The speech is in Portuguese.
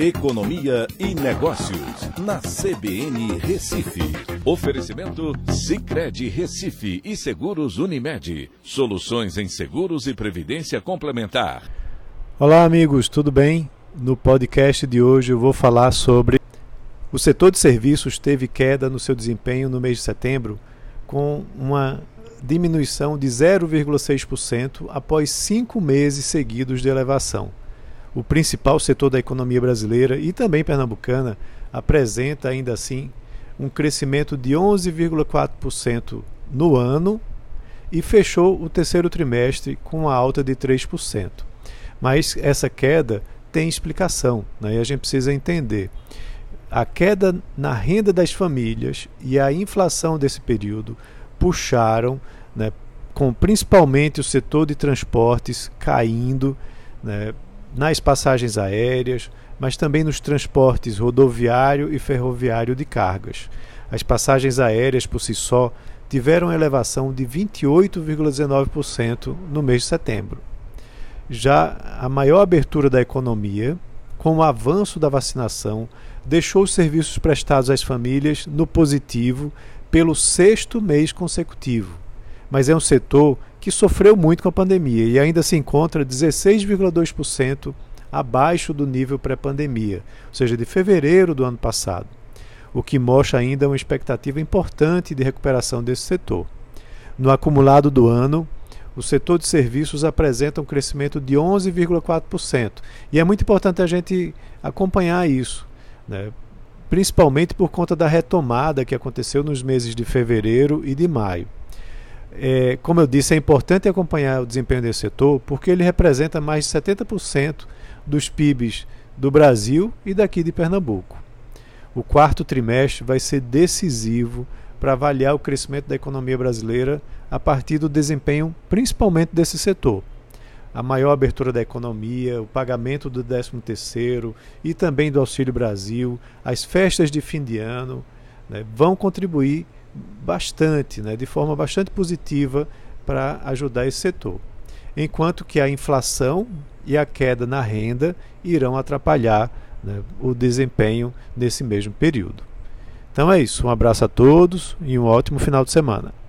Economia e Negócios, na CBN Recife. Oferecimento Sicredi Recife e Seguros Unimed. Soluções em seguros e previdência complementar. Olá, amigos, tudo bem? No podcast de hoje eu vou falar sobre o setor de serviços teve queda no seu desempenho no mês de setembro, com uma diminuição de 0,6% após 5 meses seguidos de elevação. O principal setor da economia brasileira e também pernambucana apresenta, ainda assim, um crescimento de 11,4% no ano e fechou o terceiro trimestre com uma alta de 3%. Mas essa queda tem explicação, né? E a gente precisa entender. A queda na renda das famílias e a inflação desse período puxaram, né, com principalmente o setor de transportes caindo, né, nas passagens aéreas, mas também nos transportes rodoviário e ferroviário de cargas. As passagens aéreas, por si só, tiveram elevação de 28,19% no mês de setembro. Já a maior abertura da economia, com o avanço da vacinação, deixou os serviços prestados às famílias no positivo pelo 6º mês consecutivo. Mas é um setor que sofreu muito com a pandemia e ainda se encontra 16,2% abaixo do nível pré-pandemia, ou seja, de fevereiro do ano passado, o que mostra ainda uma expectativa importante de recuperação desse setor. No acumulado do ano, o setor de serviços apresenta um crescimento de 11,4%, e é muito importante a gente acompanhar isso, né? Principalmente por conta da retomada que aconteceu nos meses de fevereiro e de maio. Como eu disse, é importante acompanhar o desempenho desse setor porque ele representa mais de 70% dos PIBs do Brasil e daqui de Pernambuco. O 4º trimestre vai ser decisivo para avaliar o crescimento da economia brasileira a partir do desempenho principalmente desse setor. A maior abertura da economia, o pagamento do 13º e também do Auxílio Brasil, as festas de fim de ano, né, vão contribuir bastante, né, de forma bastante positiva para ajudar esse setor. Enquanto que a inflação e a queda na renda irão atrapalhar, né, o desempenho nesse mesmo período. Então é isso, um abraço a todos e um ótimo final de semana.